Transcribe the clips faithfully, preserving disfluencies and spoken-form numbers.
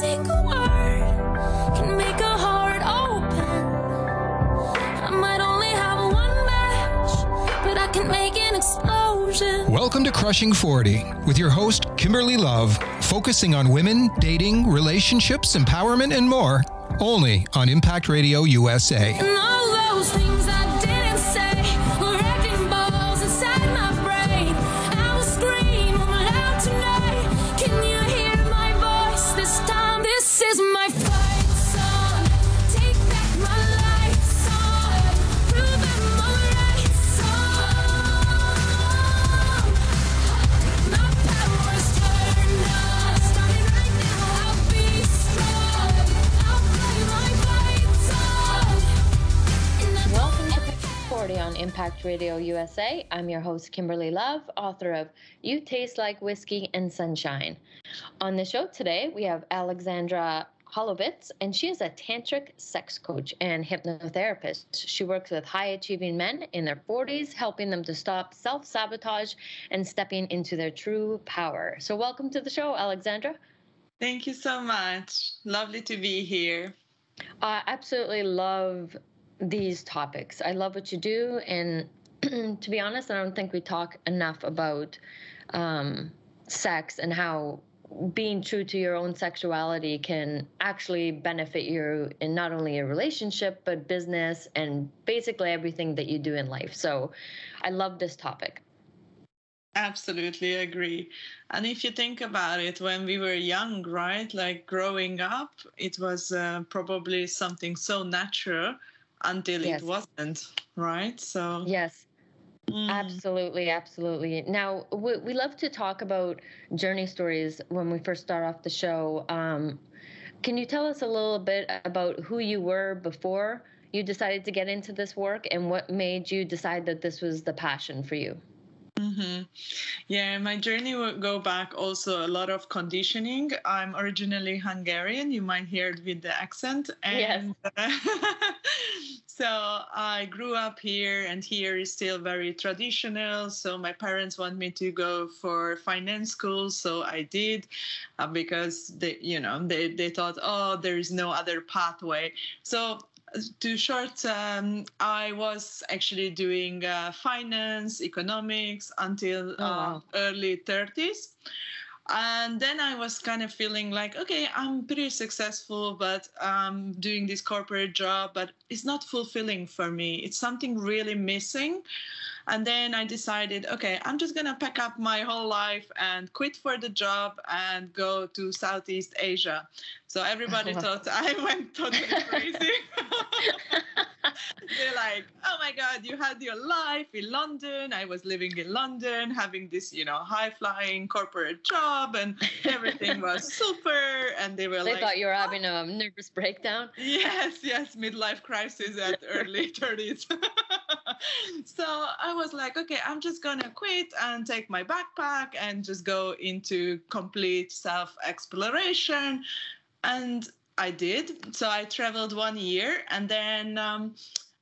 single word can make a heart open. I might only have one match, but I can make an explosion. Welcome to Crushing forty with your host, Kimberly Love, focusing on women, dating, relationships, empowerment, and more, only on Impact Radio U S A. And all those things I didn't say were wrecking balls inside my brain. I will scream loud tonight. Can you hear my voice this time? This is my fight song. Take back my life song. Prove I'm all right song. My power is turned on. Starting right now, I'll be strong. I'll play my fight song. Welcome to Crushing forty on Impact Radio U S A. I'm your host, Kimberly Love, author of You Taste Like Whiskey and Sunshine. On the show today, we have Alexandra Holovitz, and she is a tantric sex coach and hypnotherapist. She works with high-achieving men in their forties, helping them to stop self-sabotage and stepping into their true power. So welcome to the show, Alexandra. Thank you so much. Lovely to be here. I absolutely love these topics. I love what you do, and to be honest, I don't think we talk enough about um, sex and how being true to your own sexuality can actually benefit you in not only your relationship, but business and basically everything that you do in life. So I love this topic. Absolutely agree. And if you think about it, when we were young, right, like growing up, it was uh, probably something so natural until yes. it wasn't, right? So yes. Absolutely, absolutely. Now, we, we love to talk about journey stories when we first start off the show. Um, can you tell us a little bit about who you were before you decided to get into this work and what made you decide that this was the passion for you? Mm-hmm. Yeah, my journey would go back also a lot of conditioning. I'm originally Hungarian. You might hear it with the accent. And, yes. Uh, so I grew up here, and here is still very traditional. So my parents want me to go for finance school, so I did, uh, because they, you know, they they thought, oh, there is no other pathway. So. Too short, um, I was actually doing uh, finance, economics until oh, uh, wow. early thirties. And then I was kind of feeling like, okay, I'm pretty successful, but um, doing this corporate job, but it's not fulfilling for me. It's something really missing. And then I decided, okay, I'm just going to pack up my whole life and quit for the job and go to Southeast Asia. So everybody oh. thought I went totally crazy. They're like, oh my God, you had your life in London. I was living in London, having this, you know, high-flying corporate job, and everything was super. And they were they like... They thought you were having oh. a nervous breakdown? Yes, yes, midlife crisis at early thirties. So I was like, okay, I'm just going to quit and take my backpack and just go into complete self-exploration. And I did. So I traveled one year, and then um,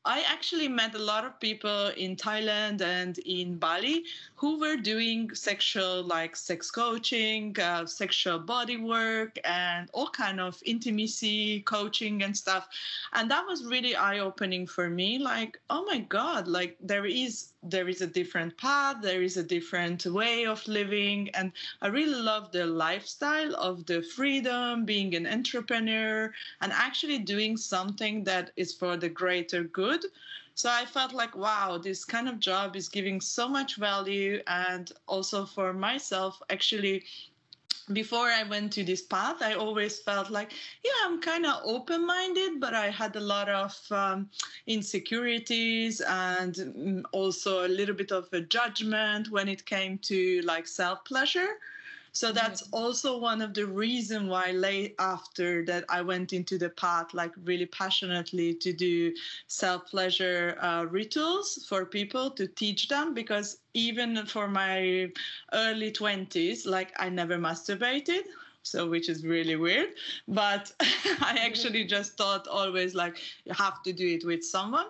I actually met a lot of people in Thailand and in Bali who were doing sexual, like sex coaching, uh, sexual body work, and all kind of intimacy coaching and stuff. And that was really eye-opening for me. Like, oh my God, like there is there is a different path, there is a different way of living. And I really love the lifestyle of the freedom, being an entrepreneur, and actually doing something that is for the greater good. So I felt like, wow, this kind of job is giving so much value. And also for myself, actually, before I went to this path, I always felt like, yeah, I'm kind of open-minded, but I had a lot of um, insecurities and also a little bit of a judgment when it came to like self-pleasure. So that's also one of the reasons why late after that I went into the path, like really passionately to do self-pleasure uh, rituals for people, to teach them, because even for my early twenties, like I never masturbated. So, which is really weird, but I actually just thought always like you have to do it with someone.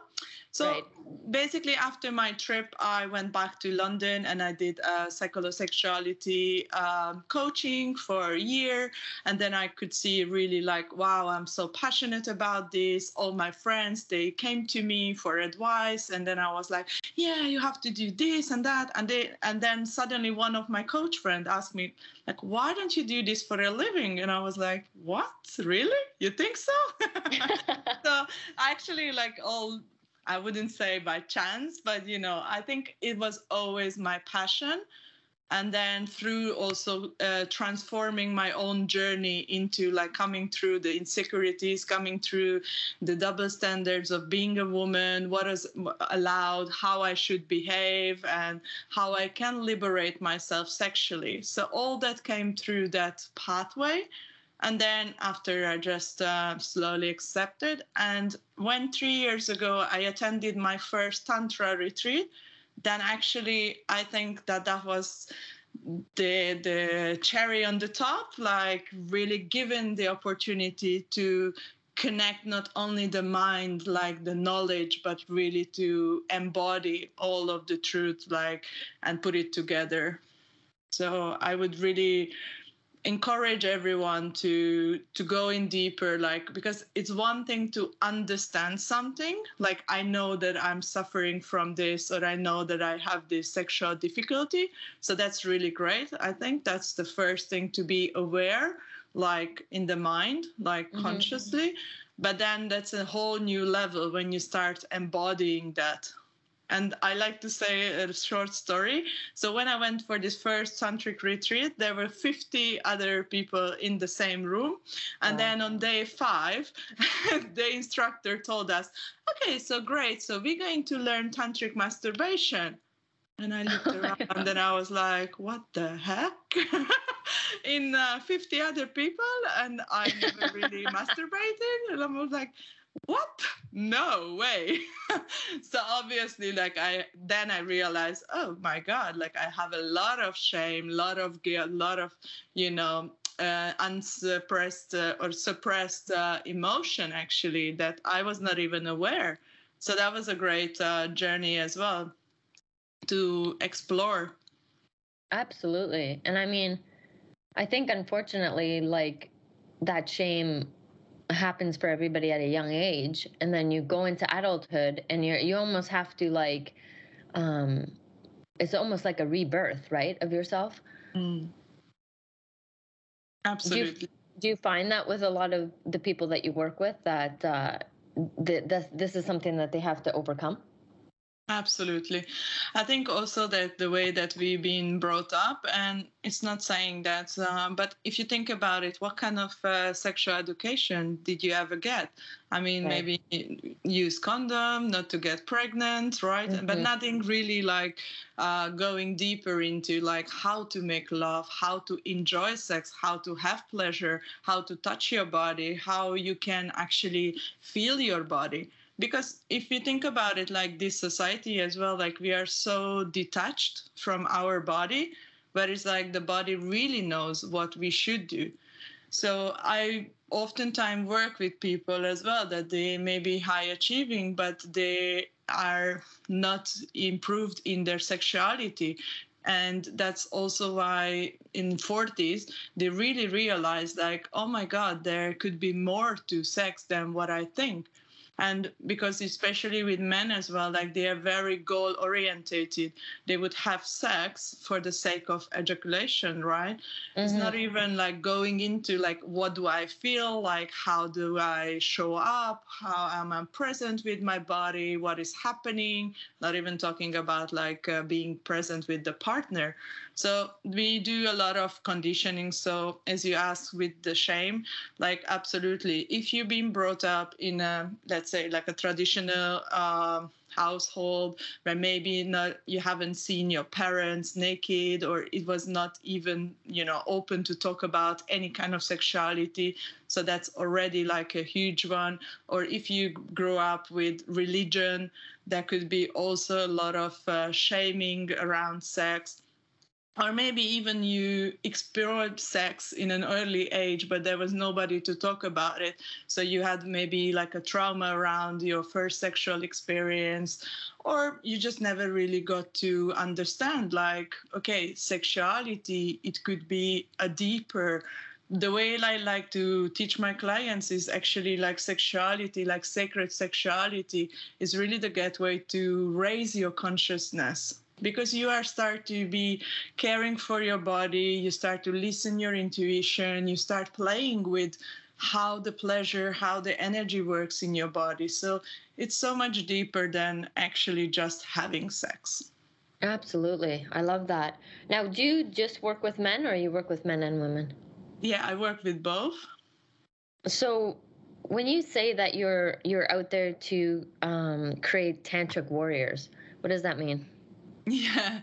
So right. basically after my trip, I went back to London and I did uh, psychosexuality um, coaching for a year. And then I could see really like, wow, I'm so passionate about this. All my friends, they came to me for advice. And then I was like, yeah, you have to do this and that. And, they, and then suddenly one of my coach friends asked me, like, why don't you do this for a living? And I was like, what? Really? You think so? So I actually like all... I wouldn't say by chance, but, you know, I think it was always my passion. And then through also uh, transforming my own journey into like coming through the insecurities, coming through the double standards of being a woman, what is allowed, how I should behave, and how I can liberate myself sexually. So all that came through that pathway. And then after I just uh, slowly accepted. And when three years ago I attended my first Tantra retreat, then actually I think that that was the the cherry on the top, like really given the opportunity to connect not only the mind, like the knowledge, but really to embody all of the truth, like, and put it together. So I would really... encourage everyone to to go in deeper, like, because it's one thing to understand something, like I know that I'm suffering from this, or I know that I have this sexual difficulty, so that's really great. I think that's the first thing, to be aware, like in the mind, like mm-hmm. consciously, but then that's a whole new level when you start embodying that. And I like to say a short story. So when I went for this first tantric retreat, there were fifty other people in the same room. And wow. then on day five, the instructor told us, okay, so great. So we're going to learn tantric masturbation. And I looked oh around and then I was like, what the heck? in uh, fifty other people, and I never really masturbated. And I was like, what? No way. So obviously, like I, then I realized, oh my God, like I have a lot of shame, a lot of guilt, a lot of, you know, uh, unsuppressed uh, or suppressed uh, emotion, actually, that I was not even aware. So that was a great uh, journey as well to explore. Absolutely. And I mean, I think unfortunately, like that shame happens for everybody at a young age, and then you go into adulthood and you're you almost have to like um it's almost like a rebirth, right, of yourself. Mm. Absolutely. Do you, do you find that with a lot of the people that you work with, that uh th- th- this is something that they have to overcome? Absolutely. I think also that the way that we've been brought up, and it's not saying that, um, but if you think about it, what kind of uh, sexual education did you ever get? I mean, right. maybe use condom, not to get pregnant, right? Mm-hmm. But nothing really like uh, going deeper into like how to make love, how to enjoy sex, how to have pleasure, how to touch your body, how you can actually feel your body. Because if you think about it, like this society as well, like we are so detached from our body, but it's like the body really knows what we should do. So I oftentimes work with people as well that they may be high achieving, but they are not improved in their sexuality. And that's also why in the forties, they really realized like, oh my God, there could be more to sex than what I think. And because especially with men as well, like they are very goal orientated. They would have sex for the sake of ejaculation, right? Mm-hmm. It's not even like going into like, what do I feel? Like, how do I show up? How am I present with my body? What is happening? Not even talking about like uh, being present with the partner. So we do a lot of conditioning. So as you ask with the shame, like absolutely. If you've been brought up in a, let's say like a traditional um, household where maybe not, you haven't seen your parents naked, or it was not even, you know, open to talk about any kind of sexuality. So that's already like a huge one. Or if you grew up with religion, there could be also a lot of uh, shaming around sex. Or maybe even you explored sex in an early age, but there was nobody to talk about it. So you had maybe like a trauma around your first sexual experience, or you just never really got to understand like, okay, sexuality, it could be a deeper. The way I like to teach my clients is actually like sexuality, like sacred sexuality is really the gateway to raise your consciousness. Because you are start to be caring for your body, you start to listen your intuition, you start playing with how the pleasure, how the energy works in your body. So it's so much deeper than actually just having sex. Absolutely. I love that. Now, do you just work with men or you work with men and women? Yeah, I work with both. So when you say that you're you're out there to um, create tantric warriors, what does that mean? Yeah,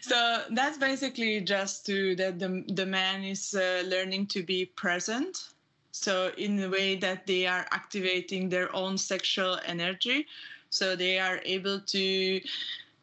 so that's basically just to that the, the man is uh, learning to be present. So in the way that they are activating their own sexual energy, so they are able to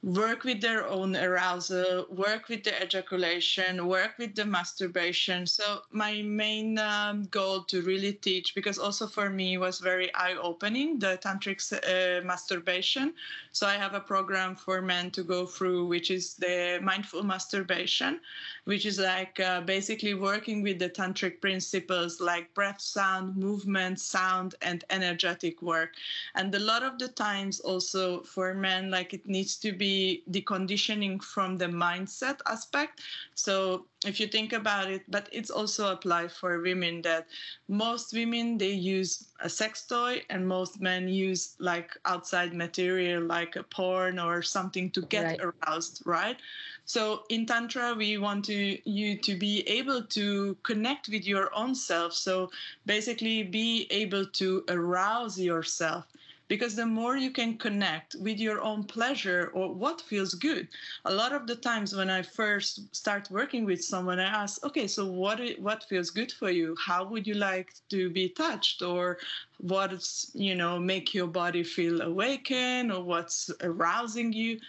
work with their own arousal, work with the ejaculation, work with the masturbation. So my main um, goal to really teach, because also for me was very eye-opening, the tantric uh, masturbation. So I have a program for men to go through, which is the mindful masturbation, which is like uh, basically working with the tantric principles like breath, sound, movement, sound, and energetic work. And a lot of the times also for men, like it needs to be deconditioning from the mindset aspect. So if you think about it, but it's also applied for women, that most women, they use a sex toy and most men use like outside material like a porn or something to get right. aroused, right? So in Tantra, we want to, you to be able to connect with your own self. So basically be able to arouse yourself. Because the more you can connect with your own pleasure or what feels good, a lot of the times when I first start working with someone, I ask, okay, so what what feels good for you? How would you like to be touched? Or what's, you know, make your body feel awakened, or what's arousing you?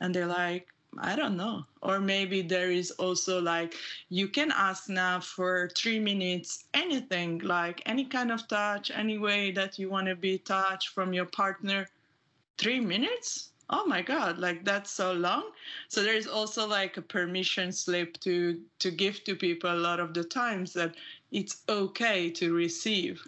And they're like, I don't know. Or maybe there is also like, you can ask now for three minutes, anything, like any kind of touch, any way that you want to be touched from your partner. Three minutes? Oh my God, like that's so long. So there is also like a permission slip to, to give to people a lot of the times that it's okay to receive.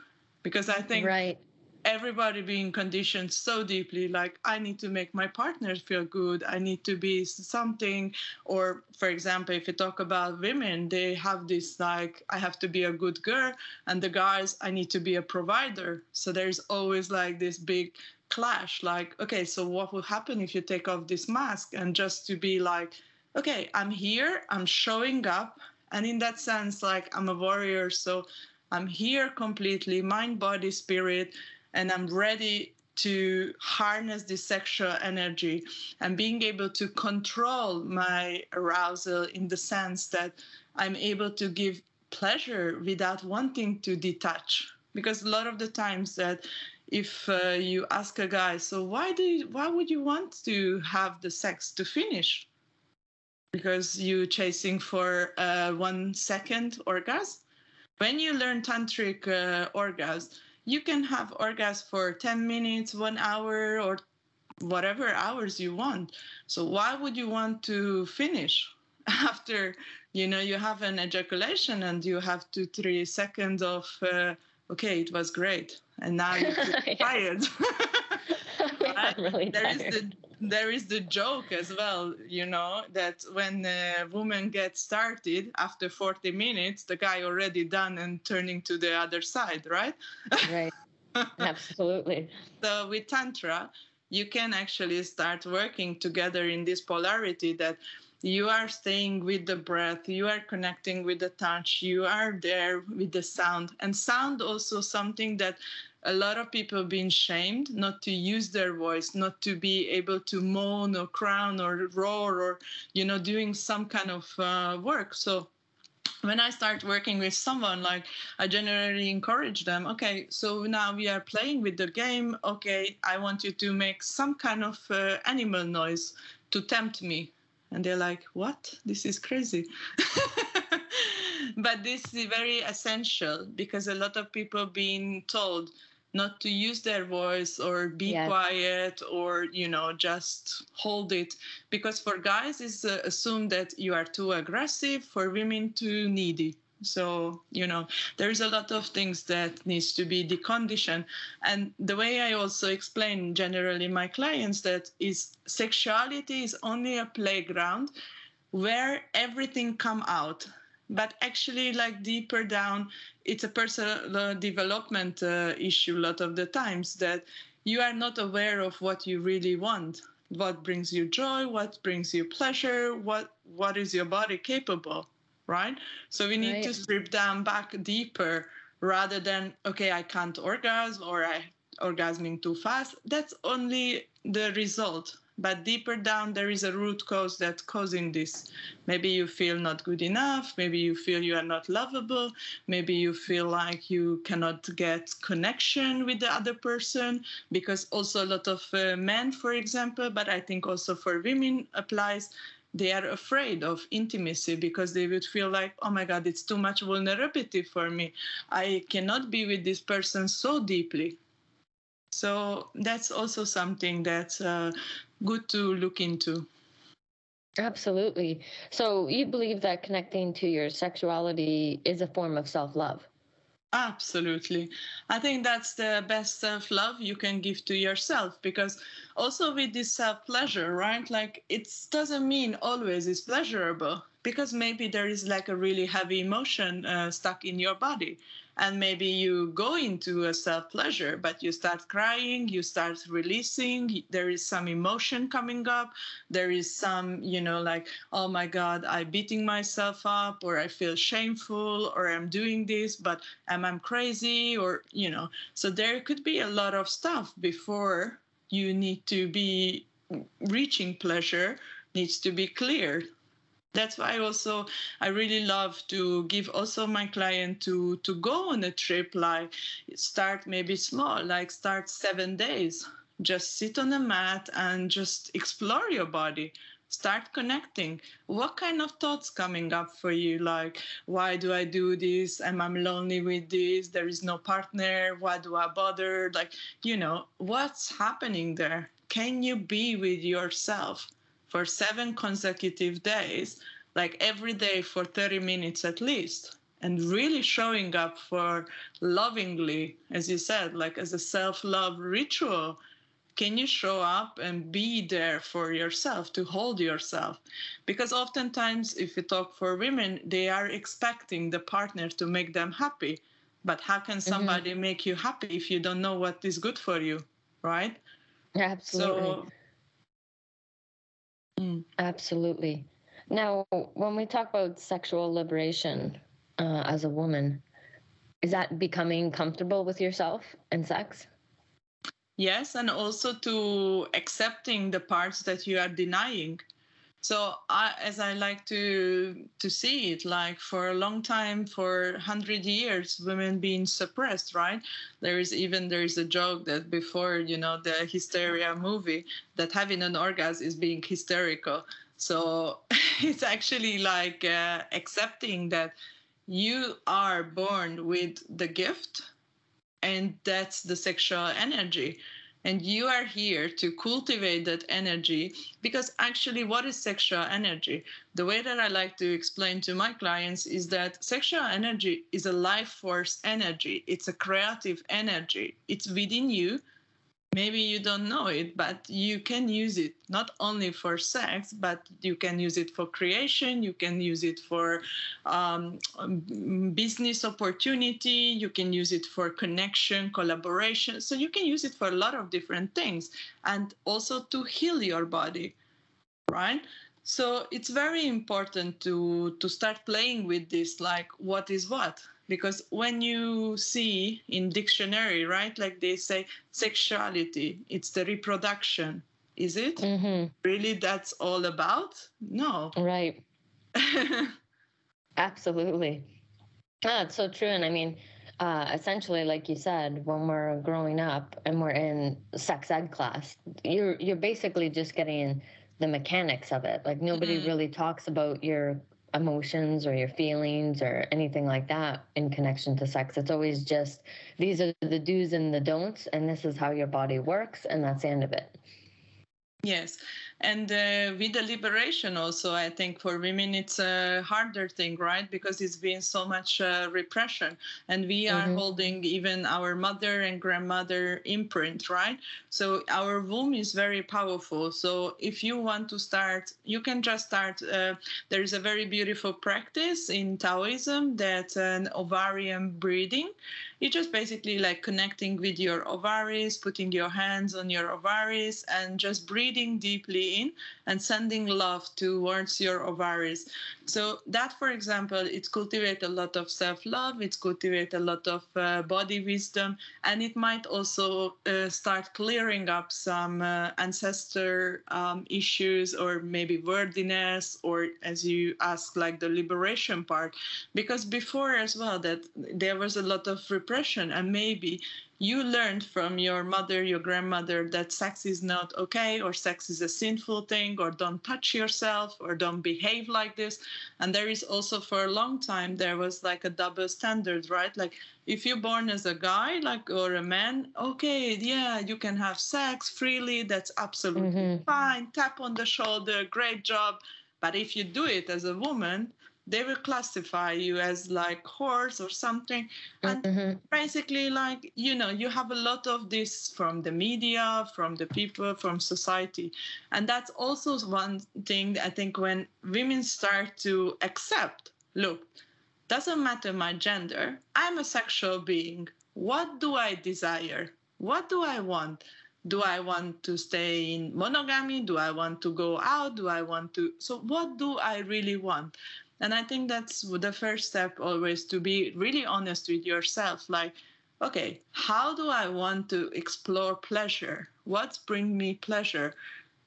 Because I think right. everybody being conditioned so deeply, like I need to make my partner feel good, I need to be something. Or for example, if you talk about women, they have this like, I have to be a good girl, and the guys, I need to be a provider. So there's always like this big clash, like, okay, so what will happen if you take off this mask? And just to be like, okay, I'm here, I'm showing up. And in that sense, like I'm a warrior, so I'm here completely, mind, body, spirit, and I'm ready to harness the sexual energy and being able to control my arousal in the sense that I'm able to give pleasure without wanting to detach. Because a lot of the times that if uh, you ask a guy, so why do you, why would you want to have the sex to finish? Because you're chasing for uh, one second orgasm. When you learn tantric uh, orgasm, you can have orgasm for ten minutes, one hour, or whatever hours you want. So why would you want to finish after, you know, you have an ejaculation and you have two, three seconds of, uh, okay, it was great. And now you're tired. Yeah, really there tired. Is the There is the joke as well, you know, that when a woman gets started after forty minutes, the guy already done and turning to the other side, right? Right. Absolutely. So with Tantra, you can actually start working together in this polarity that you are staying with the breath, you are connecting with the touch, you are there with the sound. And sound also something that a lot of people being shamed not to use their voice, not to be able to moan or crown or roar or, you know, doing some kind of uh, work. So when I start working with someone, like I generally encourage them, okay, so now we are playing with the game. Okay, I want you to make some kind of uh, animal noise to tempt me. And they're like, what? This is crazy. But this is very essential, because a lot of people being told not to use their voice or be yes. quiet or, you know, just hold it. Because for guys, it's uh, assumed that you are too aggressive, for women too needy. So, you know, there's a lot of things that needs to be deconditioned. And the way I also explain generally my clients that is sexuality is only a playground where everything come out. But actually, like deeper down, it's a personal development uh, issue a lot of the times, that you are not aware of what you really want, what brings you joy, what brings you pleasure, what what is your body capable of. Right? So we need right. to strip down back deeper, rather than, okay, I can't orgasm or I orgasming too fast. That's only the result. But deeper down, there is a root cause that's causing this. Maybe you feel not good enough. Maybe you feel you are not lovable. Maybe you feel like you cannot get connection with the other person, because also a lot of uh, men, for example, but I think also for women applies, they are afraid of intimacy because they would feel like, oh my God, it's too much vulnerability for me. I cannot be with this person so deeply. So that's also something that's uh, good to look into. Absolutely. So you believe that connecting to your sexuality is a form of self-love? Absolutely. I think that's the best self-love you can give to yourself, because also with this self-pleasure, right? Like it doesn't mean always it's pleasurable, because maybe there is like a really heavy emotion uh, stuck in your body. And maybe you go into a self-pleasure, but you start crying, you start releasing, there is some emotion coming up, there is some, you know, like, oh my God, I'm beating myself up, or I feel shameful, or I'm doing this, but am I crazy, or, you know. So there could be a lot of stuff before you need to be reaching pleasure, needs to be cleared. That's why also I really love to give also my client to, to go on a trip, like start maybe small, like start seven days, just sit on a mat and just explore your body. Start connecting. What kind of thoughts coming up for you? Like, why do I do this? Am I lonely with this? There is no partner. Why do I bother? Like, you know, what's happening there? Can you be with yourself for seven consecutive days, like every day for thirty minutes at least, and really showing up for lovingly, as you said, like as a self-love ritual? Can you show up and be there for yourself, to hold yourself? Because oftentimes, if you talk for women, they are expecting the partner to make them happy. But how can somebody mm-hmm. make you happy if you don't know what is good for you, right? Absolutely. So, Mm. Absolutely. Now, when we talk about sexual liberation uh, as a woman, is that becoming comfortable with yourself and sex? Yes, and also to accepting the parts that you are denying. So I, as I like to to see it, like for a long time, for one hundred years, women being suppressed, right? There is even, there is a joke that before, you know, the hysteria movie, that having an orgasm is being hysterical. So it's actually like uh, accepting that you are born with the gift, and that's the sexual energy. And you are here to cultivate that energy, because actually what is sexual energy? The way that I like to explain to my clients is that sexual energy is a life force energy. It's a creative energy. It's within you. Maybe you don't know it, but you can use it not only for sex, but you can use it for creation, you can use it for um, business opportunity, you can use it for connection, collaboration. So you can use it for a lot of different things, and also to heal your body, right? So it's very important to, to start playing with this, like what is what? Because when you see in dictionary, right, like they say sexuality, it's the reproduction. Is it mm-hmm. really that's all about? No. Right. Absolutely. Ah, it's so true. And I mean, uh, essentially, like you said, when we're growing up and we're in sex ed class, you're you're basically just getting the mechanics of it. Like nobody mm-hmm. really talks about your emotions or your feelings or anything like that in connection to sex. It's always just, these are the do's and the don'ts, and this is how your body works, and that's the end of it. Yes. And uh, with the liberation also, I think for women, it's a harder thing, right? Because it's been so much uh, repression, and we mm-hmm. are holding even our mother and grandmother imprint, right? So our womb is very powerful. So if you want to start, you can just start. Uh, there is a very beautiful practice in Taoism that's an ovarian breathing. It's just basically like connecting with your ovaries, putting your hands on your ovaries and just breathing deeply in and sending love towards your ovaries. So that, for example, it cultivates a lot of self-love, it cultivates a lot of uh, body wisdom, and it might also uh, start clearing up some uh, ancestor um, issues or maybe worthiness, or as you ask, like the liberation part. Because before as well, that there was a lot of repression, and maybe you learned from your mother, your grandmother, that sex is not okay, or sex is a sinful thing, or don't touch yourself, or don't behave like this. And there is also, for a long time, there was like a double standard, right? Like if you're born as a guy, like, or a man, okay, yeah, you can have sex freely. That's absolutely mm-hmm. fine. Tap on the shoulder. Great job. But if you do it as a woman, they will classify you as like whores or something. And mm-hmm. basically, like, you know, you have a lot of this from the media, from the people, from society. And that's also one thing, I think, when women start to accept, look, doesn't matter my gender, I'm a sexual being. What do I desire? What do I want? Do I want to stay in monogamy? Do I want to go out? Do I want to... So what do I really want? And I think that's the first step, always to be really honest with yourself. Like, okay, how do I want to explore pleasure? What's bring me pleasure?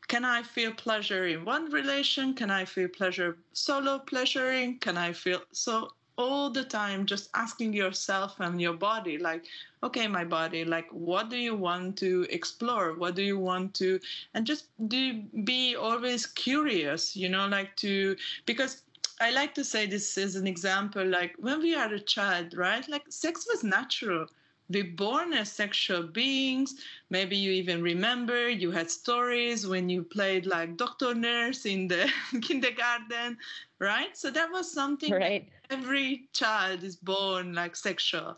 Can I feel pleasure in one relation? Can I feel pleasure solo pleasuring? Can I feel... So all the time, just asking yourself and your body, like, okay, my body, like, what do you want to explore? What do you want to... And just do, be always curious, you know, like to... Because... I like to say this as an example, like when we are a child, right? Like sex was natural. We're born as sexual beings. Maybe you even remember you had stories when you played like doctor nurse in the kindergarten, right? So that was something right. Every child is born like sexual.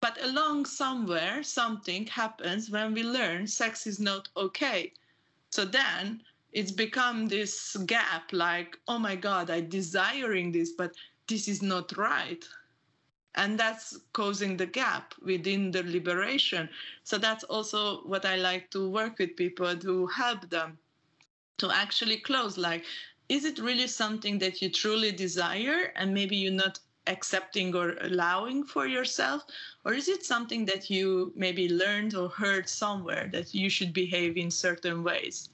But along somewhere, something happens when we learn sex is not okay. So then... it's become this gap, like, oh my God, I'm desiring this, but this is not right. And that's causing the gap within the liberation. So that's also what I like to work with people, to help them to actually close, like, is it really something that you truly desire and maybe you're not accepting or allowing for yourself? Or is it something that you maybe learned or heard somewhere that you should behave in certain ways?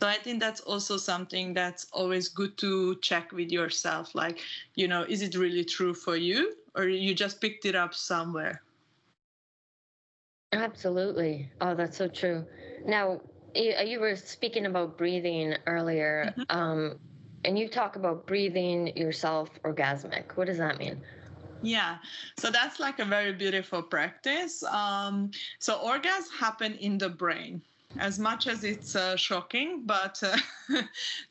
So I think that's also something that's always good to check with yourself. Like, you know, is it really true for you or you just picked it up somewhere? Absolutely. Oh, that's so true. Now, you were speaking about breathing earlier, mm-hmm. um, and you talk about breathing yourself orgasmic. What does that mean? Yeah, so that's like a very beautiful practice. Um, so orgasms happen in the brain. As much as it's uh, shocking, but uh,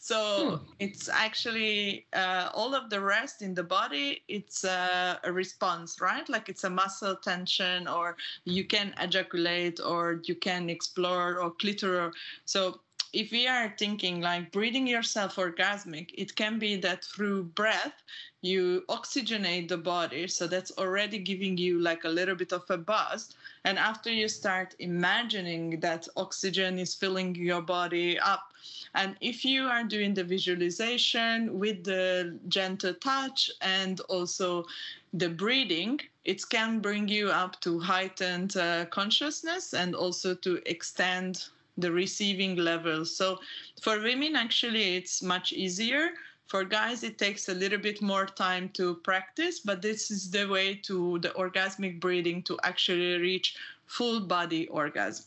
so hmm. it's actually uh, all of the rest in the body, it's uh, a response, right? Like it's a muscle tension, or you can ejaculate, or you can explore, or clitoral. So if we are thinking like breathing yourself orgasmic, it can be that through breath, you oxygenate the body. So that's already giving you like a little bit of a buzz. And after you start imagining that oxygen is filling your body up. And if you are doing the visualization with the gentle touch and also the breathing, it can bring you up to heightened uh, consciousness and also to extend the receiving level. So for women, actually, it's much easier. For guys, it takes a little bit more time to practice, but this is the way to the orgasmic breathing to actually reach full body orgasm.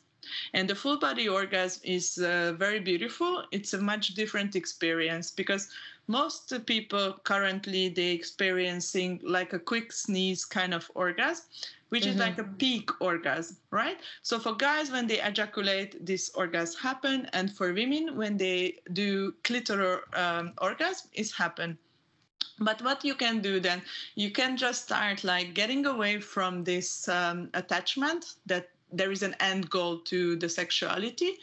And the full body orgasm is uh, very beautiful. It's a much different experience because most people currently, they're experiencing like a quick sneeze kind of orgasm, which mm-hmm. is like a peak orgasm, right? So for guys, when they ejaculate, this orgasm happen. And for women, when they do clitoral um, orgasm, it's happen. But what you can do then, you can just start like getting away from this um, attachment that there is an end goal to the sexuality,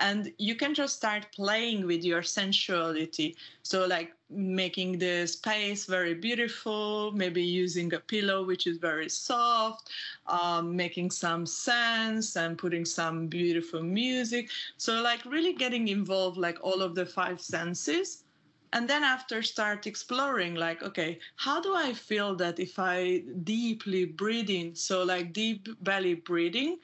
and you can just start playing with your sensuality. So like making the space very beautiful, maybe using a pillow, which is very soft, um, making some sense and putting some beautiful music. So like really getting involved, like all of the five senses. And then after start exploring, like, okay, how do I feel that if I deeply breathe in, so like deep belly breathing,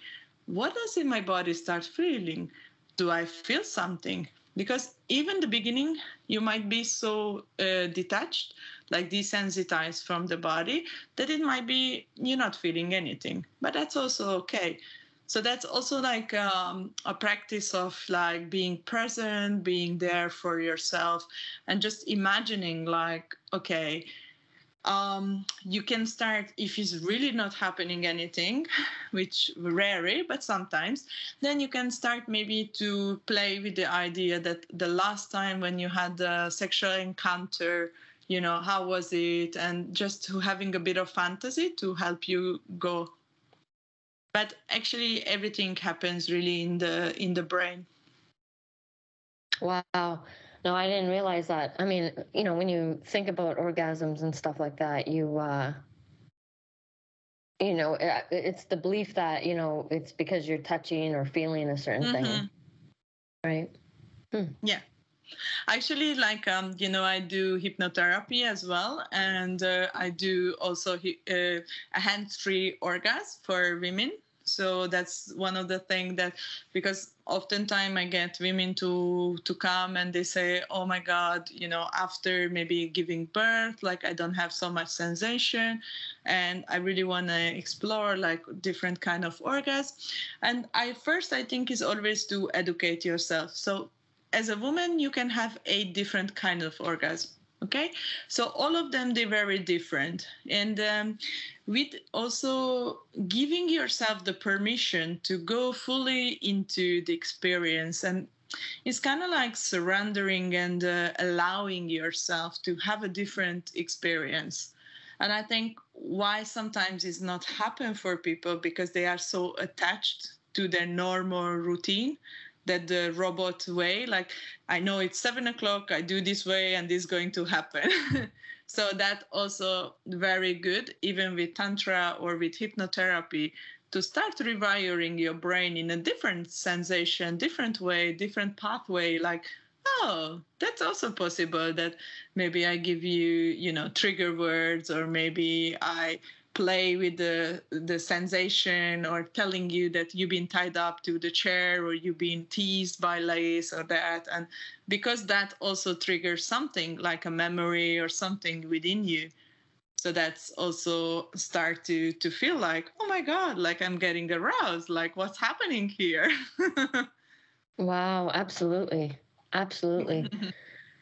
what does in my body start feeling? Do I feel something? Because even the beginning, you might be so uh, detached, like desensitized from the body, that it might be you're not feeling anything. But that's also okay. So that's also like um, a practice of like being present, being there for yourself, and just imagining like, okay, um, you can start, if it's really not happening anything, which rarely, but sometimes, then you can start maybe to play with the idea that the last time when you had a sexual encounter, you know, how was it? And just having a bit of fantasy to help you go. But actually, everything happens really in the in the brain. Wow. No, I didn't realize that. I mean, you know, when you think about orgasms and stuff like that, you, uh, you know, it, it's the belief that, you know, it's because you're touching or feeling a certain mm-hmm. thing. Right? Hmm. Yeah. Actually, like, um, you know, I do hypnotherapy as well. And uh, I do also uh, a hands-free orgasm for women. So that's one of the things that, because oftentimes I get women to to come and they say, oh my God, you know, after maybe giving birth, like I don't have so much sensation and I really want to explore like different kind of orgasms. And I first, I think is always to educate yourself. So as a woman, you can have eight different kinds of orgasm. Okay, so all of them, they're very different. And um, with also giving yourself the permission to go fully into the experience. And it's kind of like surrendering and uh, allowing yourself to have a different experience. And I think why sometimes it's not happen for people because they are so attached to their normal routine. That the robot way, like, I know it's seven o'clock, I do this way, and this is going to happen. So that also very good, even with Tantra or with hypnotherapy, to start rewiring your brain in a different sensation, different way, different pathway, like, oh, that's also possible that maybe I give you, you know, trigger words, or maybe I play with the the sensation, or telling you that you've been tied up to the chair, or you've been teased by lace or that. And because that also triggers something like a memory or something within you. So that's also start to, to feel like, oh my God, like I'm getting aroused, like what's happening here? Wow, absolutely. Absolutely.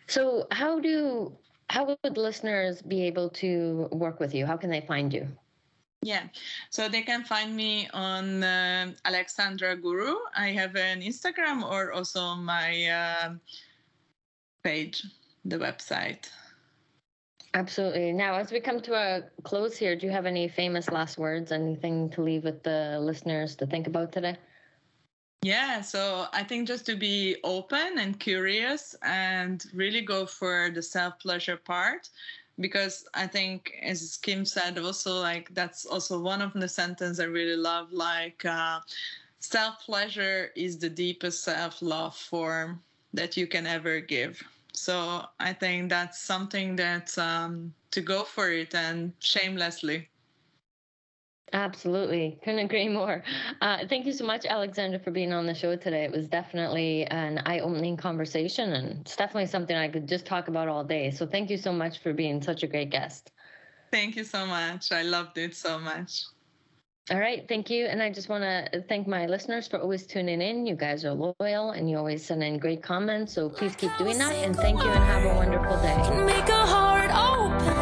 So how do... How would listeners be able to work with you? How can they find you? Yeah, so they can find me on uh, Alexandra Guru. I have an Instagram, or also my uh, page, the website. Absolutely. Now, as we come to a close here, do you have any famous last words, anything to leave with the listeners to think about today? Yeah, so I think just to be open and curious and really go for the self-pleasure part, because I think, as Kim said, also like that's also one of the sentences I really love, like uh, self-pleasure is the deepest self-love form that you can ever give. So I think that's something that um, to go for it and shamelessly. Absolutely. Couldn't agree more. Uh, thank you so much, Alexandra, for being on the show today. It was definitely an eye-opening conversation, and it's definitely something I could just talk about all day. So thank you so much for being such a great guest. Thank you so much. I loved it so much. All right. Thank you. And I just want to thank my listeners for always tuning in. You guys are loyal and you always send in great comments. So please keep doing that. And thank you and have a wonderful day. Can make a heart open.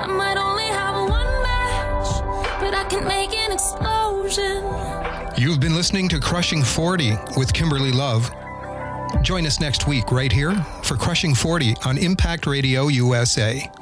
I might only have one match, but I can make an explosion. You've been listening to Crushing forty with Kimberly Love. Join us next week right here for Crushing forty on Impact Radio U S A.